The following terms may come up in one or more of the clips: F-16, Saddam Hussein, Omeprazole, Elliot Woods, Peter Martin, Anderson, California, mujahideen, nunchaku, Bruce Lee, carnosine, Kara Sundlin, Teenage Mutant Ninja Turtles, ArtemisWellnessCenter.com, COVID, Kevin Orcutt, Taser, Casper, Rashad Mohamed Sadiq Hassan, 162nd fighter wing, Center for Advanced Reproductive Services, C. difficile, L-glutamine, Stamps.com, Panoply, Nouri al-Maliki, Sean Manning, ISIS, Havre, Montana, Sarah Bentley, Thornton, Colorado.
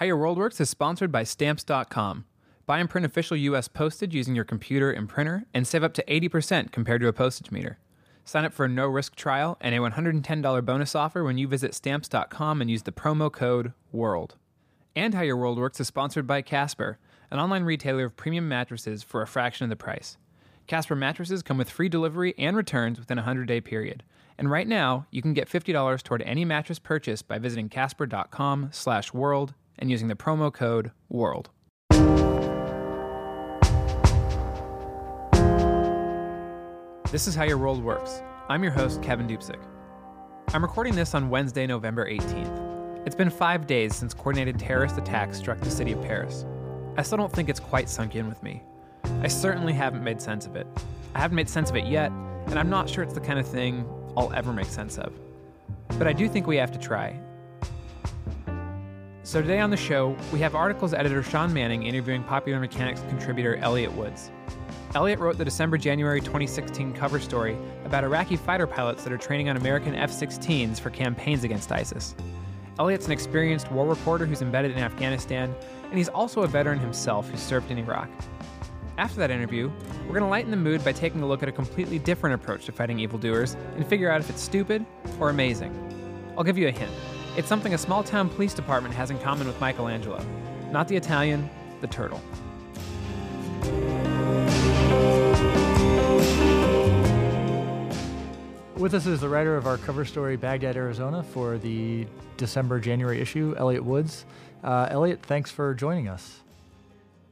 How Your World Works is sponsored by Stamps.com. Buy and print official U.S. postage using your computer and printer and save up to 80% compared to a postage meter. Sign up for a no-risk trial and a $110 bonus offer when you visit Stamps.com and use the promo code WORLD. And How Your World Works is sponsored by Casper, an online retailer of premium mattresses for a fraction of the price. Casper mattresses come with free delivery and returns within a 100-day period. And right now, you can get $50 toward any mattress purchase by visiting casper.com/world and using the promo code WORLD. This is How Your World Works. I'm your host, Kevin Dupsick. I'm recording this on Wednesday, November 18th. It's been 5 days since coordinated terrorist attacks struck the city of Paris. I still don't think it's quite sunk in with me. I certainly haven't made sense of it. I haven't made sense of it yet, and I'm not sure it's the kind of thing I'll ever make sense of. But I do think we have to try. So today on the show, we have articles editor Sean Manning interviewing Popular Mechanics contributor Elliot Woods. Elliot wrote the December-January 2016 cover story about Iraqi fighter pilots that are training on American F-16s for campaigns against ISIS. Elliot's an experienced war reporter who's embedded in Afghanistan, and he's also a veteran himself who served in Iraq. After that interview, we're going to lighten the mood by taking a look at a completely different approach to fighting evildoers and figure out if it's stupid or amazing. I'll give you a hint. It's something a small-town police department has in common with Michelangelo. Not the Italian, the turtle. With us is the writer of our cover story, Baghdad, Arizona, for the December-January issue, Elliot Woods. Elliot, thanks for joining us.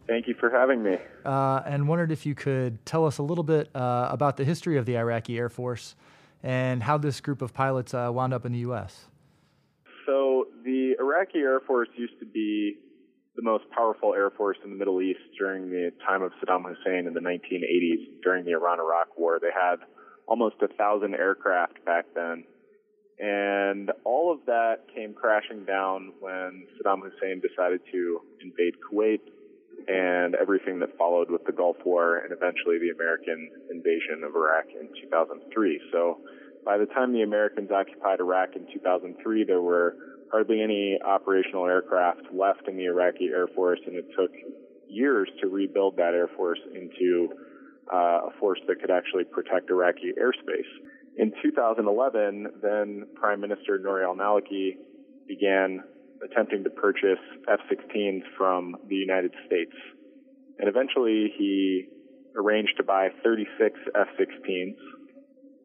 Thank you for having me. And wondered if you could tell us a little bit about the history of the Iraqi Air Force and how this group of pilots wound up in the U.S. So the Iraqi Air Force used to be the most powerful air force in the Middle East during the time of Saddam Hussein in the 1980s during the Iran-Iraq War. They had almost 1,000 aircraft back then. And all of that came crashing down when Saddam Hussein decided to invade Kuwait and everything that followed with the Gulf War and eventually the American invasion of Iraq in 2003. So by the time the Americans occupied Iraq in 2003, there were hardly any operational aircraft left in the Iraqi Air Force, and it took years to rebuild that Air Force into a force that could actually protect Iraqi airspace. In 2011, then Prime Minister Nouri al-Maliki began attempting to purchase F-16s from the United States. And eventually he arranged to buy 36 F-16s,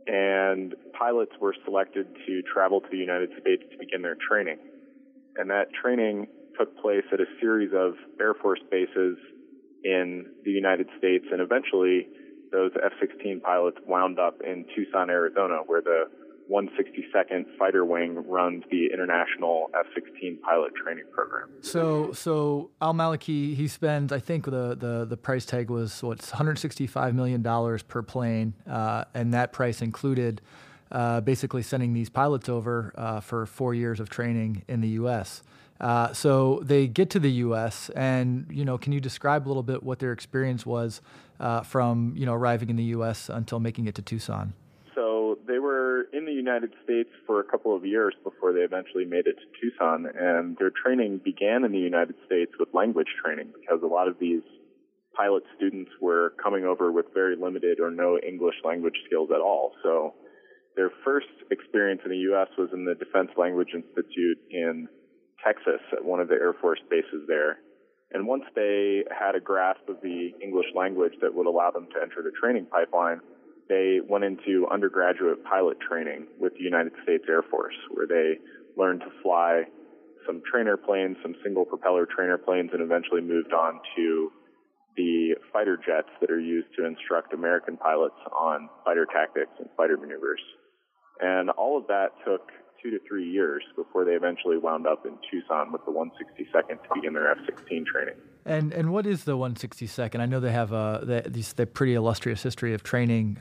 and pilots were selected to travel to the United States to begin their training. And that training took place at a series of Air Force bases in the United States, and eventually those F-16 pilots wound up in Tucson, Arizona, where the 162nd fighter wing runs the international F-16 pilot training program. So al-Maliki, he spends, I think the price tag was $165 million per plane, and that price included basically sending these pilots over for 4 years of training in the U.S. So they get to the U.S. and, can you describe a little bit what their experience was from, arriving in the U.S. until making it to Tucson? So they were in the United States for a couple of years before they eventually made it to Tucson, and their training began in the United States with language training because a lot of these pilot students were coming over with very limited or no English language skills at all. So their first experience in the U.S. was in the Defense Language Institute in Texas at one of the Air Force bases there. And once they had a grasp of the English language that would allow them to enter the training pipeline, they went into undergraduate pilot training with the United States Air Force, where they learned to fly some trainer planes, some single propeller trainer planes, and eventually moved on to the fighter jets that are used to instruct American pilots on fighter tactics and fighter maneuvers. And all of that took 2 to 3 years before they eventually wound up in Tucson with the 162nd to begin their F-16 training. And what is the 162nd? I know they have a pretty illustrious history of training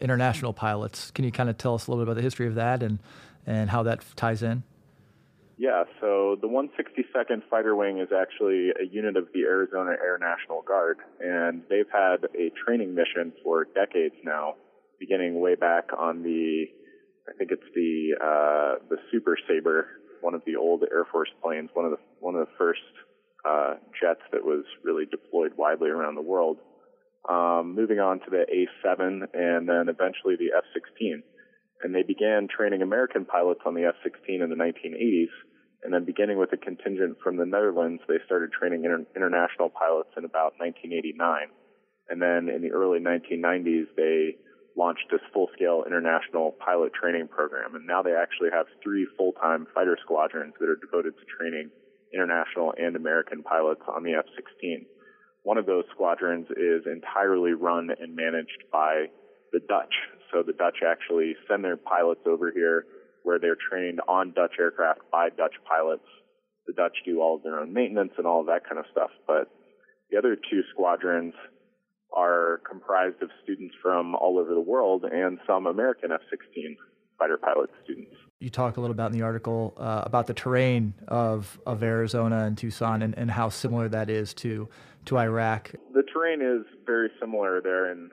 international pilots. Can you kind of tell us a little bit about the history of that and how that ties in? Yeah, so the 162nd Fighter Wing is actually a unit of the Arizona Air National Guard, and they've had a training mission for decades now, beginning way back on the Super Saber one of the old Air Force planes, one of the first jets that was really deployed widely around the world. Moving on to the A-7 and then eventually the F-16. And they began training American pilots on the F-16 in the 1980s. And then beginning with a contingent from the Netherlands, they started training international pilots in about 1989. And then in the early 1990s, they launched this full-scale international pilot training program. And now they actually have 3 full-time fighter squadrons that are devoted to training international and American pilots on the F-16. One of those squadrons is entirely run and managed by the Dutch. So the Dutch actually send their pilots over here where they're trained on Dutch aircraft by Dutch pilots. The Dutch do all of their own maintenance and all of that kind of stuff. But the other 2 squadrons are comprised of students from all over the world and some American F-16 fighter pilot students. You talk a little about in the article about the terrain of Arizona and Tucson and how similar that is to Iraq. The terrain is very similar there in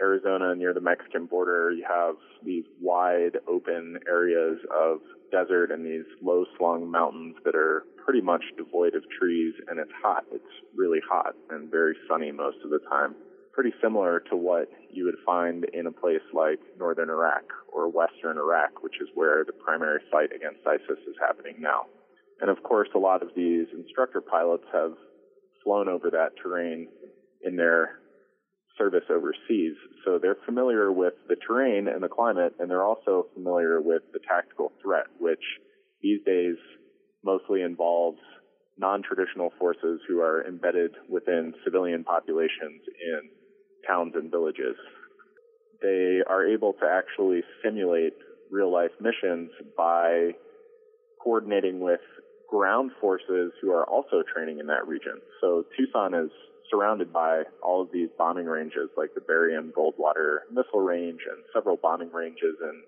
Arizona near the Mexican border. You have these wide open areas of desert and these low slung mountains that are pretty much devoid of trees, and it's hot. It's really hot and very sunny most of the time. Pretty similar to what you would find in a place like northern Iraq or western Iraq, which is where the primary fight against ISIS is happening now. And of course, a lot of these instructor pilots have flown over that terrain in their service overseas. So they're familiar with the terrain and the climate, and they're also familiar with the tactical threat, which these days mostly involves non-traditional forces who are embedded within civilian populations in towns and villages. They are able to actually simulate real-life missions by coordinating with ground forces who are also training in that region. So Tucson is surrounded by all of these bombing ranges like the Barium Goldwater Missile Range and several bombing ranges. And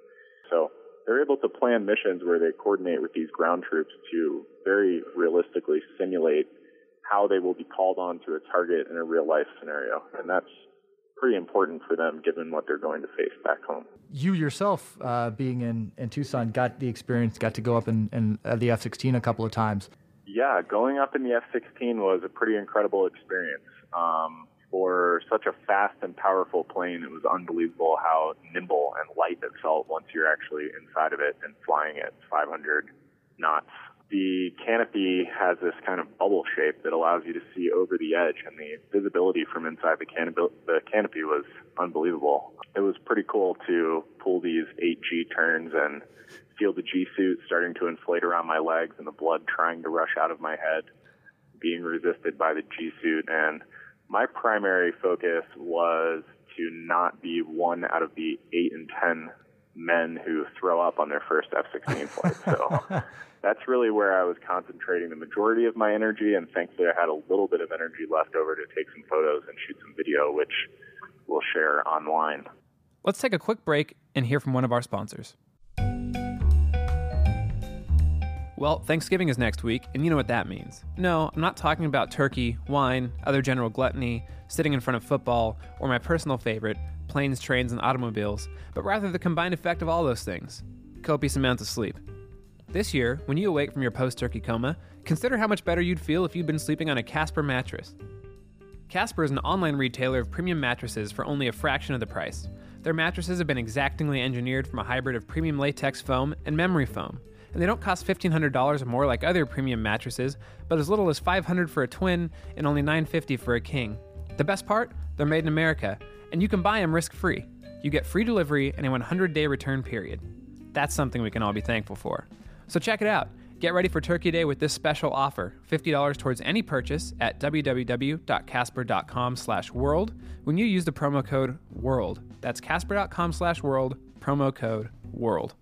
so they're able to plan missions where they coordinate with these ground troops to very realistically simulate how they will be called on to a target in a real-life scenario. And that's pretty important for them given what they're going to face back home. You yourself, being in Tucson, got the experience, got to go up in the F-16 a couple of times. Yeah, going up in the F-16 was a pretty incredible experience. For such a fast and powerful plane, it was unbelievable how nimble and light it felt once you're actually inside of it and flying at 500 knots. The canopy has this kind of bubble shape that allows you to see over the edge, and the visibility from inside the canopy was unbelievable. It was pretty cool to pull these 8G turns and feel the G-suit starting to inflate around my legs and the blood trying to rush out of my head, being resisted by the G-suit. And my primary focus was to not be one out of the 8 and 10 men who throw up on their first F-16 flight. So that's really where I was concentrating the majority of my energy, and thankfully I had a little bit of energy left over to take some photos and shoot some video, which we'll share online. Let's take a quick break and hear from one of our sponsors. Well, Thanksgiving is next week, and you know what that means. No, I'm not talking about turkey, wine, other general gluttony, sitting in front of football, or my personal favorite, planes, trains, and automobiles, but rather the combined effect of all those things, copious amounts of sleep. This year, when you awake from your post-turkey coma, consider how much better you'd feel if you'd been sleeping on a Casper mattress. Casper is an online retailer of premium mattresses for only a fraction of the price. Their mattresses have been exactingly engineered from a hybrid of premium latex foam and memory foam. And they don't cost $1,500 or more like other premium mattresses, but as little as $500 for a twin and only $950 for a king. The best part? They're made in America, and you can buy them risk-free. You get free delivery and a 100-day return period. That's something we can all be thankful for. So check it out. Get ready for Turkey Day with this special offer, $50 towards any purchase at www.casper.com/world when you use the promo code WORLD. That's casper.com/world, promo code WORLD.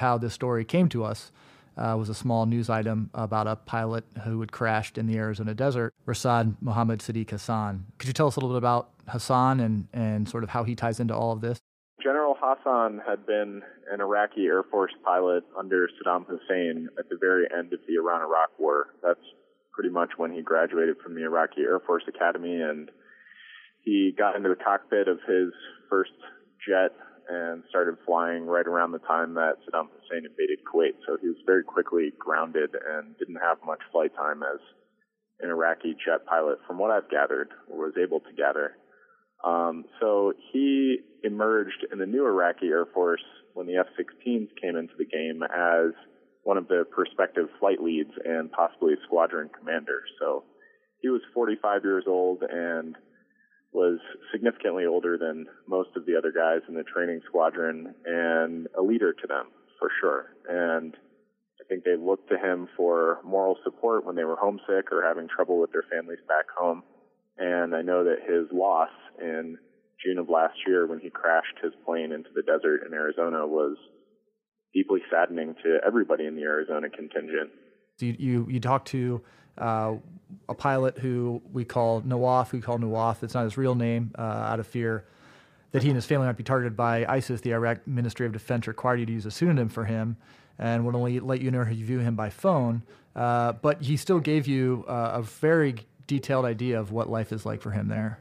How this story came to us was a small news item about a pilot who had crashed in the Arizona desert, Rashad Mohamed Sadiq Hassan. Could you tell us a little bit about Hassan and sort of how he ties into all of this? General Hassan had been an Iraqi Air Force pilot under Saddam Hussein at the very end of the Iran-Iraq War. That's pretty much when he graduated from the Iraqi Air Force Academy, and he got into the cockpit of his first jet and started flying right around the time that Saddam Hussein invaded Kuwait. So he was very quickly grounded and didn't have much flight time as an Iraqi jet pilot, from what I've gathered, or was able to gather. So he emerged in the new Iraqi Air Force when the F-16s came into the game as one of the prospective flight leads and possibly a squadron commander. So he was 45 years old and was significantly older than most of the other guys in the training squadron and a leader to them, for sure. And I think they looked to him for moral support when they were homesick or having trouble with their families back home. And I know that his loss in June of last year when he crashed his plane into the desert in Arizona was deeply saddening to everybody in the Arizona contingent. You talked to a pilot who we call Nawaf, that's not his real name, out of fear that he and his family might be targeted by ISIS. The Iraq Ministry of Defense required you to use a pseudonym for him and would only let you know how you view him by phone. But he still gave you a very detailed idea of what life is like for him there.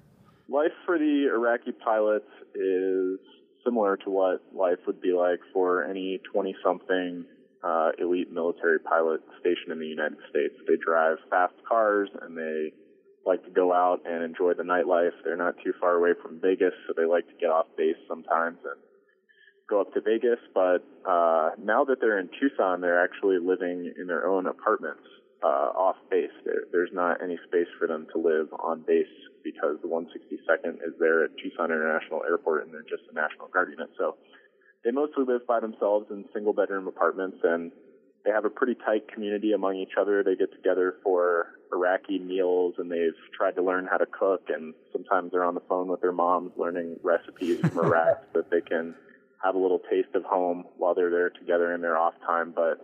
Life for the Iraqi pilots is similar to what life would be like for any 20-something elite military pilot stationed in the United States. They drive fast cars and they like to go out and enjoy the nightlife. They're not too far away from Vegas, so they like to get off base sometimes and go up to Vegas. But now that they're in Tucson, they're actually living in their own apartments off base. There's not any space for them to live on base because the 162nd is there at Tucson International Airport and they're just a National Guard unit. So they mostly live by themselves in single-bedroom apartments, and they have a pretty tight community among each other. They get together for Iraqi meals, and they've tried to learn how to cook, and sometimes they're on the phone with their moms learning recipes from Iraq so that they can have a little taste of home while they're there together in their off time. But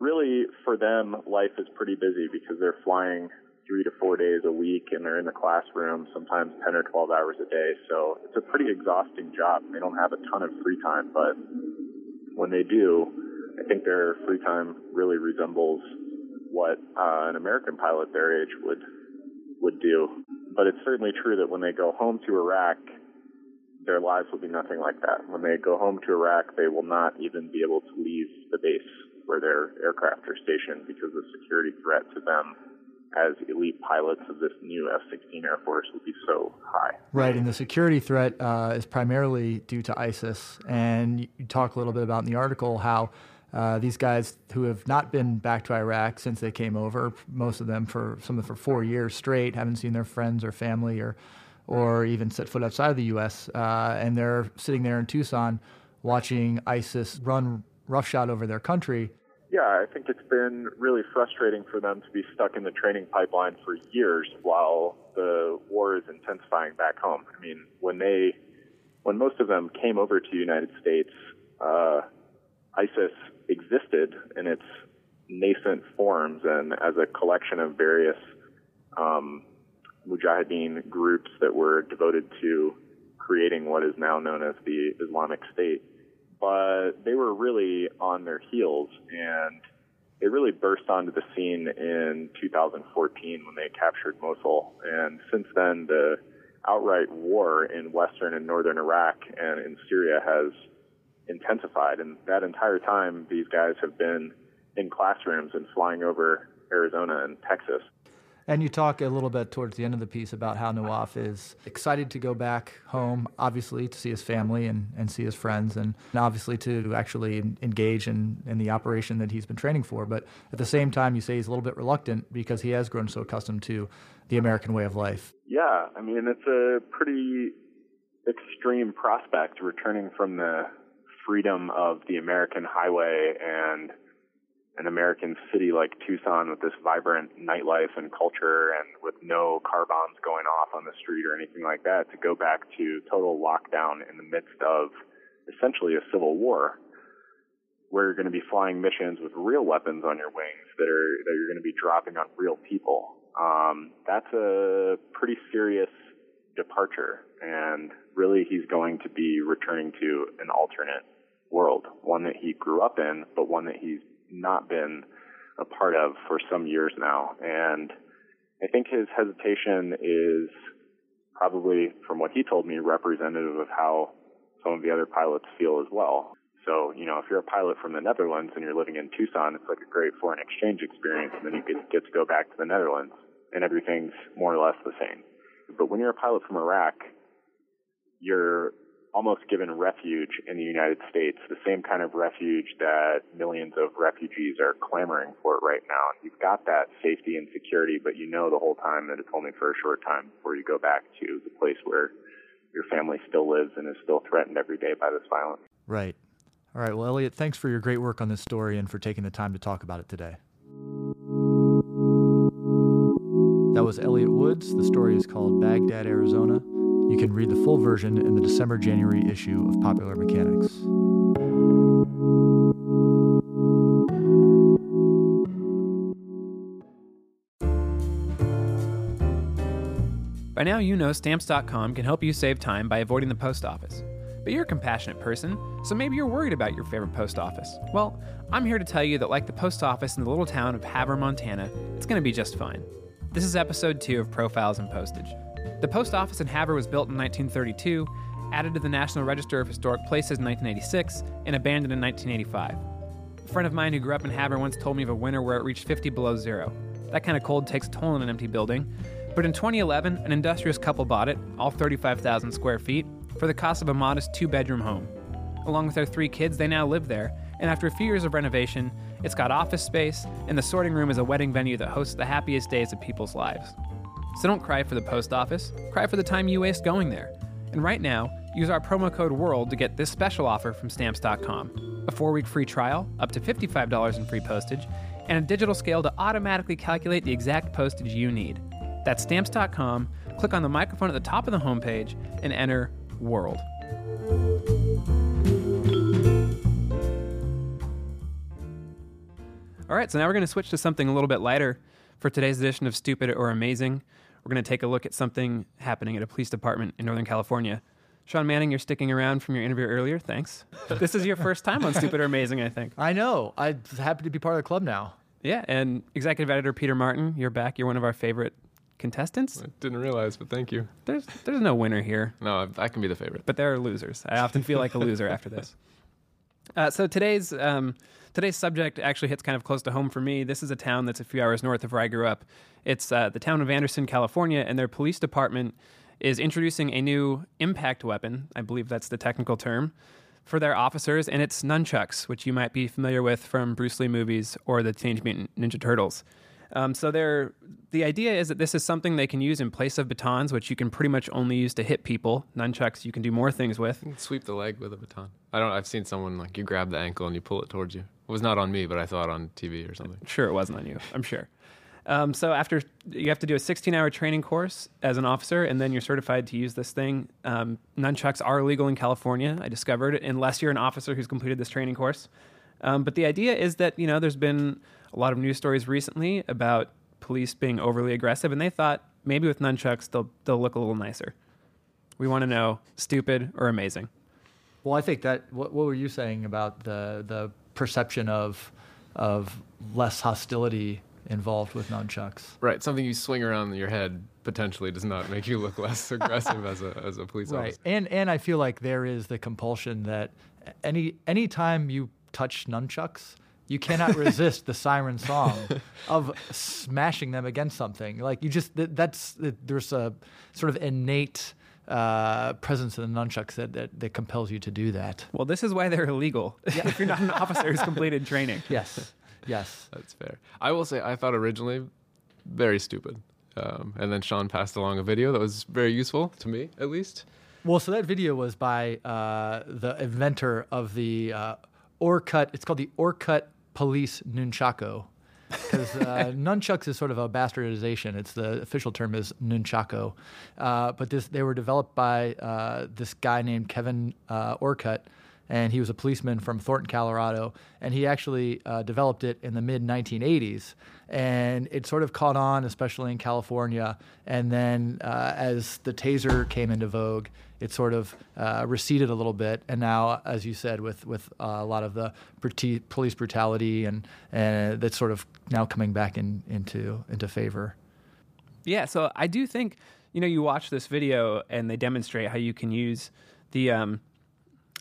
really, for them, life is pretty busy because they're flying 3 to 4 days a week, and they're in the classroom sometimes 10 or 12 hours a day. So it's a pretty exhausting job. They don't have a ton of free time, but when they do, I think their free time really resembles what an American pilot their age would do. But it's certainly true that when they go home to Iraq, their lives will be nothing like that. When they go home to Iraq, they will not even be able to leave the base where their aircraft are stationed because the security threat to them as elite pilots of this new F-16 Air Force will be so high. Right, and the security threat is primarily due to ISIS. And you talk a little bit about in the article how these guys who have not been back to Iraq since they came over, most of them for 4 years straight, haven't seen their friends or family or even set foot outside of the U.S., and they're sitting there in Tucson watching ISIS run roughshod over their country. Yeah, I think it's been really frustrating for them to be stuck in the training pipeline for years while the war is intensifying back home. I mean, when most of them came over to the United States, ISIS existed in its nascent forms and as a collection of various mujahideen groups that were devoted to creating what is now known as the Islamic State. But they were really on their heels, and they really burst onto the scene in 2014 when they captured Mosul. And since then, the outright war in western and northern Iraq and in Syria has intensified. And that entire time, these guys have been in classrooms and flying over Arizona and Texas. And you talk a little bit towards the end of the piece about how Nawaf is excited to go back home, obviously, to see his family and see his friends, and obviously to actually engage in the operation that he's been training for. But at the same time, you say he's a little bit reluctant because he has grown so accustomed to the American way of life. Yeah, I mean, it's a pretty extreme prospect returning from the freedom of the American highway and an American city like Tucson with this vibrant nightlife and culture and with no car bombs going off on the street or anything like that, to go back to total lockdown in the midst of essentially a civil war where you're going to be flying missions with real weapons on your wings that you're going to be dropping on real people. That's a pretty serious departure, and really he's going to be returning to an alternate world, one that he grew up in, but one that he's not been a part of for some years now. And I think his hesitation is probably, from what he told me, representative of how some of the other pilots feel as well. So, you know, if you're a pilot from the Netherlands and you're living in Tucson, it's like a great foreign exchange experience, and then you get to go back to the Netherlands, and everything's more or less the same. But when you're a pilot from Iraq, you're almost given refuge in the United States, the same kind of refuge that millions of refugees are clamoring for right now. You've got that safety and security, but you know the whole time that it's only for a short time before you go back to the place where your family still lives and is still threatened every day by this violence. Right. All right. Well, Elliot, thanks for your great work on this story and for taking the time to talk about it today. That was Elliot Woods. The story is called Baghdad, Arizona. You can read the full version in the December-January issue of Popular Mechanics. By now you know Stamps.com can help you save time by avoiding the post office. But you're a compassionate person, so maybe you're worried about your favorite post office. Well, I'm here to tell you that like the post office in the little town of Havre, Montana, it's going to be just fine. This is episode 2 of Profiles in Postage. The post office in Havre was built in 1932, added to the National Register of Historic Places in 1986, and abandoned in 1985. A friend of mine who grew up in Havre once told me of a winter where it reached 50 below zero. That kind of cold takes a toll in an empty building. But in 2011, an industrious couple bought it, all 35,000 square feet, for the cost of a modest 2-bedroom home. Along with their 3 kids, they now live there, and after a few years of renovation, it's got office space, and the sorting room is a wedding venue that hosts the happiest days of people's lives. So don't cry for the post office, cry for the time you waste going there. And right now, use our promo code WORLD to get this special offer from Stamps.com. A 4-week free trial, up to $55 in free postage, and a digital scale to automatically calculate the exact postage you need. That's Stamps.com, click on the microphone at the top of the homepage, and enter WORLD. All right, so now we're going to switch to something a little bit lighter for today's edition of Stupid or Amazing. We're going to take a look at something happening at a police department in Northern California. Sean Manning, you're sticking around from your interview earlier. Thanks. This is your first time on Stupid or Amazing, I think. I know. I'm happy to be part of the club now. Yeah, and executive editor Peter Martin, you're back. You're one of our favorite contestants. I didn't realize, but thank you. There's no winner here. No, I can be the favorite. But there are losers. I often feel like a loser after this. So today's subject actually hits kind of close to home for me. This is a town that's a few hours north of where I grew up. It's the town of Anderson, California, and their police department is introducing a new impact weapon, I believe that's the technical term, for their officers, and it's nunchucks, which you might be familiar with from Bruce Lee movies or the Teenage Mutant Ninja Turtles. So the idea is that this is something they can use in place of batons, which you can pretty much only use to hit people. Nunchucks, you can do more things with. You can sweep the leg with a baton. I've seen someone, like, you grab the ankle and you pull it towards you. It was not on me, but I saw it on TV or something. Sure, it wasn't on you, I'm sure. So after, you have to do a 16-hour training course as an officer, and then you're certified to use this thing. Nunchucks are illegal in California, I discovered, unless you're an officer who's completed this training course. But the idea is that, you know, there's been a lot of news stories recently about police being overly aggressive, and they thought maybe with nunchucks they'll look a little nicer. We want to know, stupid or amazing? Well, I think that what were you saying about the perception of less hostility involved with nunchucks? Right, something you swing around your head potentially does not make you look less aggressive as a police officer. Right, and I feel like there is the compulsion that any time you touch nunchucks, you cannot resist the siren song of smashing them against something. Like, you just, there's a sort of innate presence in the nunchucks that compels you to do that. Well, this is why they're illegal. Yeah. If you're not an officer who's completed training. Yes. That's fair. I will say, I thought originally very stupid. And then Sean passed along a video that was very useful to me, at least. Well, so that video was by the inventor of the Orcutt. It's called the Orcutt Police Nunchaku, because nunchucks is sort of a bastardization. It's the official term is nunchaku, but they were developed by this guy named Kevin Orcutt, and he was a policeman from Thornton, Colorado, and he actually developed it in the mid-1980s, and it sort of caught on, especially in California, and then as the taser came into vogue, it sort of receded a little bit, and now, as you said, with a lot of the police brutality, and that's sort of now coming back into favor. Yeah, so I do think, you know, you watch this video, and they demonstrate how you can use the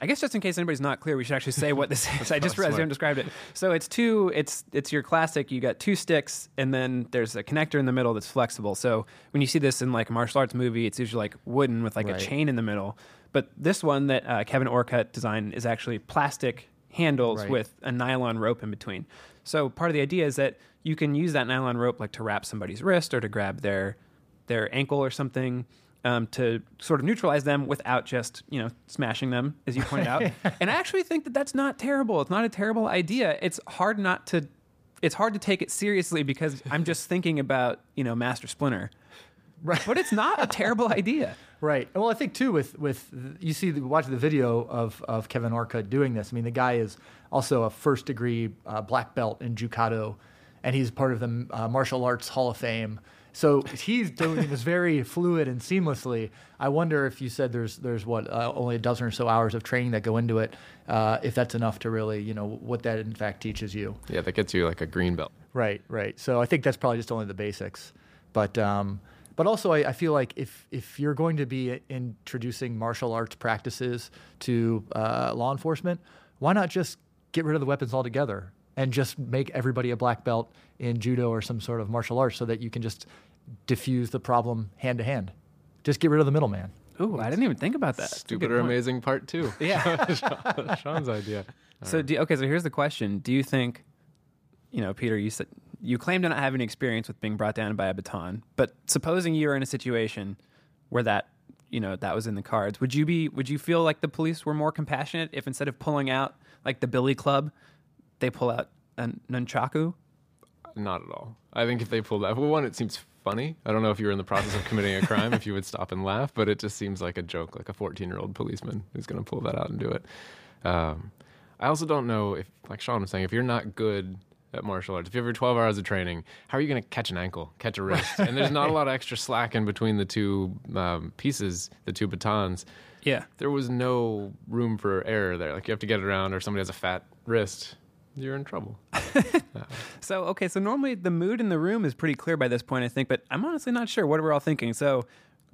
I guess just in case anybody's not clear, we should actually say what this is. I just realized you haven't described it. So it's your classic, you got two sticks and then there's a connector in the middle that's flexible. So when you see this in like a martial arts movie, it's usually like wooden with like a chain in the middle. But this one that Kevin Orcutt designed is actually plastic handles with a nylon rope in between. So part of the idea is that you can use that nylon rope like to wrap somebody's wrist or to grab their ankle or something, to sort of neutralize them without just, you know, smashing them, as you pointed out. And I actually think that that's not terrible. It's not a terrible idea. It's hard to take it seriously because I'm just thinking about, you know, Master Splinter. Right. But it's not a terrible idea. Right. Well, I think, too, watch the video of Kevin Orcutt doing this. I mean, the guy is also a first-degree black belt in Judo, and he's part of the Martial Arts Hall of Fame. So he's doing this very fluid and seamlessly. I wonder if you said there's only a dozen or so hours of training that go into it, if that's enough to really, you know, what that in fact teaches you. Yeah, that gets you like a green belt. Right, right. So I think that's probably just only the basics. But also I feel like if you're going to be introducing martial arts practices to law enforcement, why not just get rid of the weapons altogether? And just make everybody a black belt in judo or some sort of martial arts so that you can just diffuse the problem hand to hand. Just get rid of the middleman. Ooh, I didn't even think about that. Stupider Amazing Part 2. Yeah. Sean's idea. So here's the question. Do you think, you know, Peter, you said you claim to not have any experience with being brought down by a baton, but supposing you were in a situation where that, you know, that was in the cards, would you feel like the police were more compassionate if instead of pulling out like the billy club, they pull out a nunchaku? Not at all. I think if they pulled out, well, one, it seems funny. I don't know if you were in the process of committing a crime, if you would stop and laugh, but it just seems like a joke, like a 14-year-old policeman who's going to pull that out and do it. I also don't know if, like Sean was saying, if you're not good at martial arts, if you have your 12 hours of training, how are you going to catch an ankle, catch a wrist? And there's not a lot of extra slack in between the two pieces, the two batons. Yeah. There was no room for error there. Like you have to get it around or somebody has a fat wrist. You're in trouble. So normally the mood in the room is pretty clear by this point, I think, but I'm honestly not sure what we're all thinking. So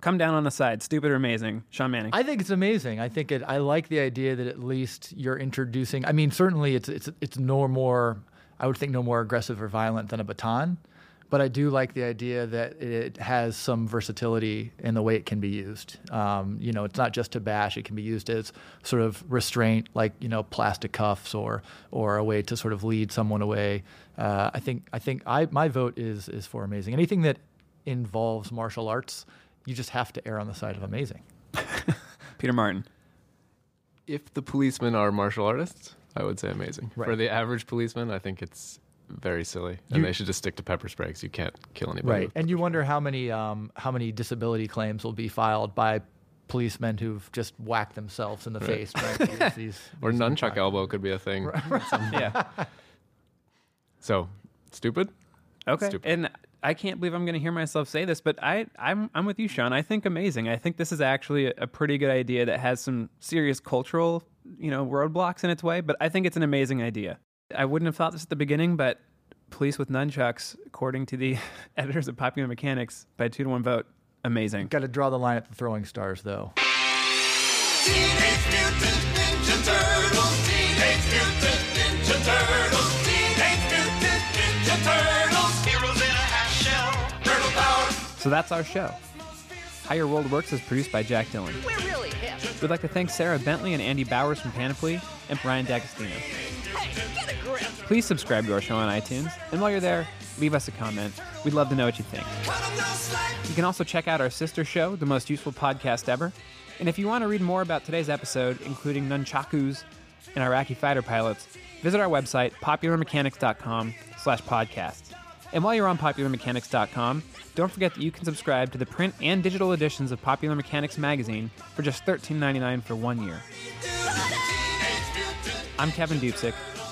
come down on the side, stupid or amazing. Sean Manning. I think it's amazing. I like the idea that at least you're introducing, I mean, certainly it's no more, I would think no more aggressive or violent than a baton, but I do like the idea that it has some versatility in the way it can be used. You know, it's not just to bash. It can be used as sort of restraint, like, you know, plastic cuffs or a way to sort of lead someone away. I think my vote is for amazing. Anything that involves martial arts, you just have to err on the side of amazing. Peter Martin. If the policemen are martial artists, I would say amazing. Right. For the average policeman, I think it's very silly, and they should just stick to pepper spray because you can't kill anybody. Right, and you wonder how many disability claims will be filed by policemen who've just whacked themselves in the face. Right? Or nunchuck elbow could be a thing. Right. Yeah. So stupid. Okay, stupid. And I can't believe I'm going to hear myself say this, but I'm with you, Sean. I think amazing. I think this is actually a pretty good idea that has some serious cultural, you know, roadblocks in its way, but I think it's an amazing idea. I wouldn't have thought this at the beginning, but police with nunchucks, according to the editors of Popular Mechanics, by 2-1 vote, amazing. Got to draw the line at the throwing stars, though. Teenage Mutant Ninja Turtles, Teenage Mutant Ninja Turtles, Teenage Mutant Ninja Turtles, heroes in a half shell, turtle power. So that's our show. How Your World Works is produced by Jack Dylan. We're really hip. We'd like to thank Sarah Bentley and Andy Bowers from Panoply and Brian D'Agostino. Please subscribe to our show on iTunes, and while you're there, leave us a comment. We'd love to know what you think. You can also check out our sister show, The Most Useful Podcast Ever, and if you want to read more about today's episode, including nunchakus and Iraqi fighter pilots, visit our website, popularmechanics.com/podcast. And while you're on popularmechanics.com, don't forget that you can subscribe to the print and digital editions of Popular Mechanics magazine for just $13.99 for 1 year. I'm Kevin Dupsick.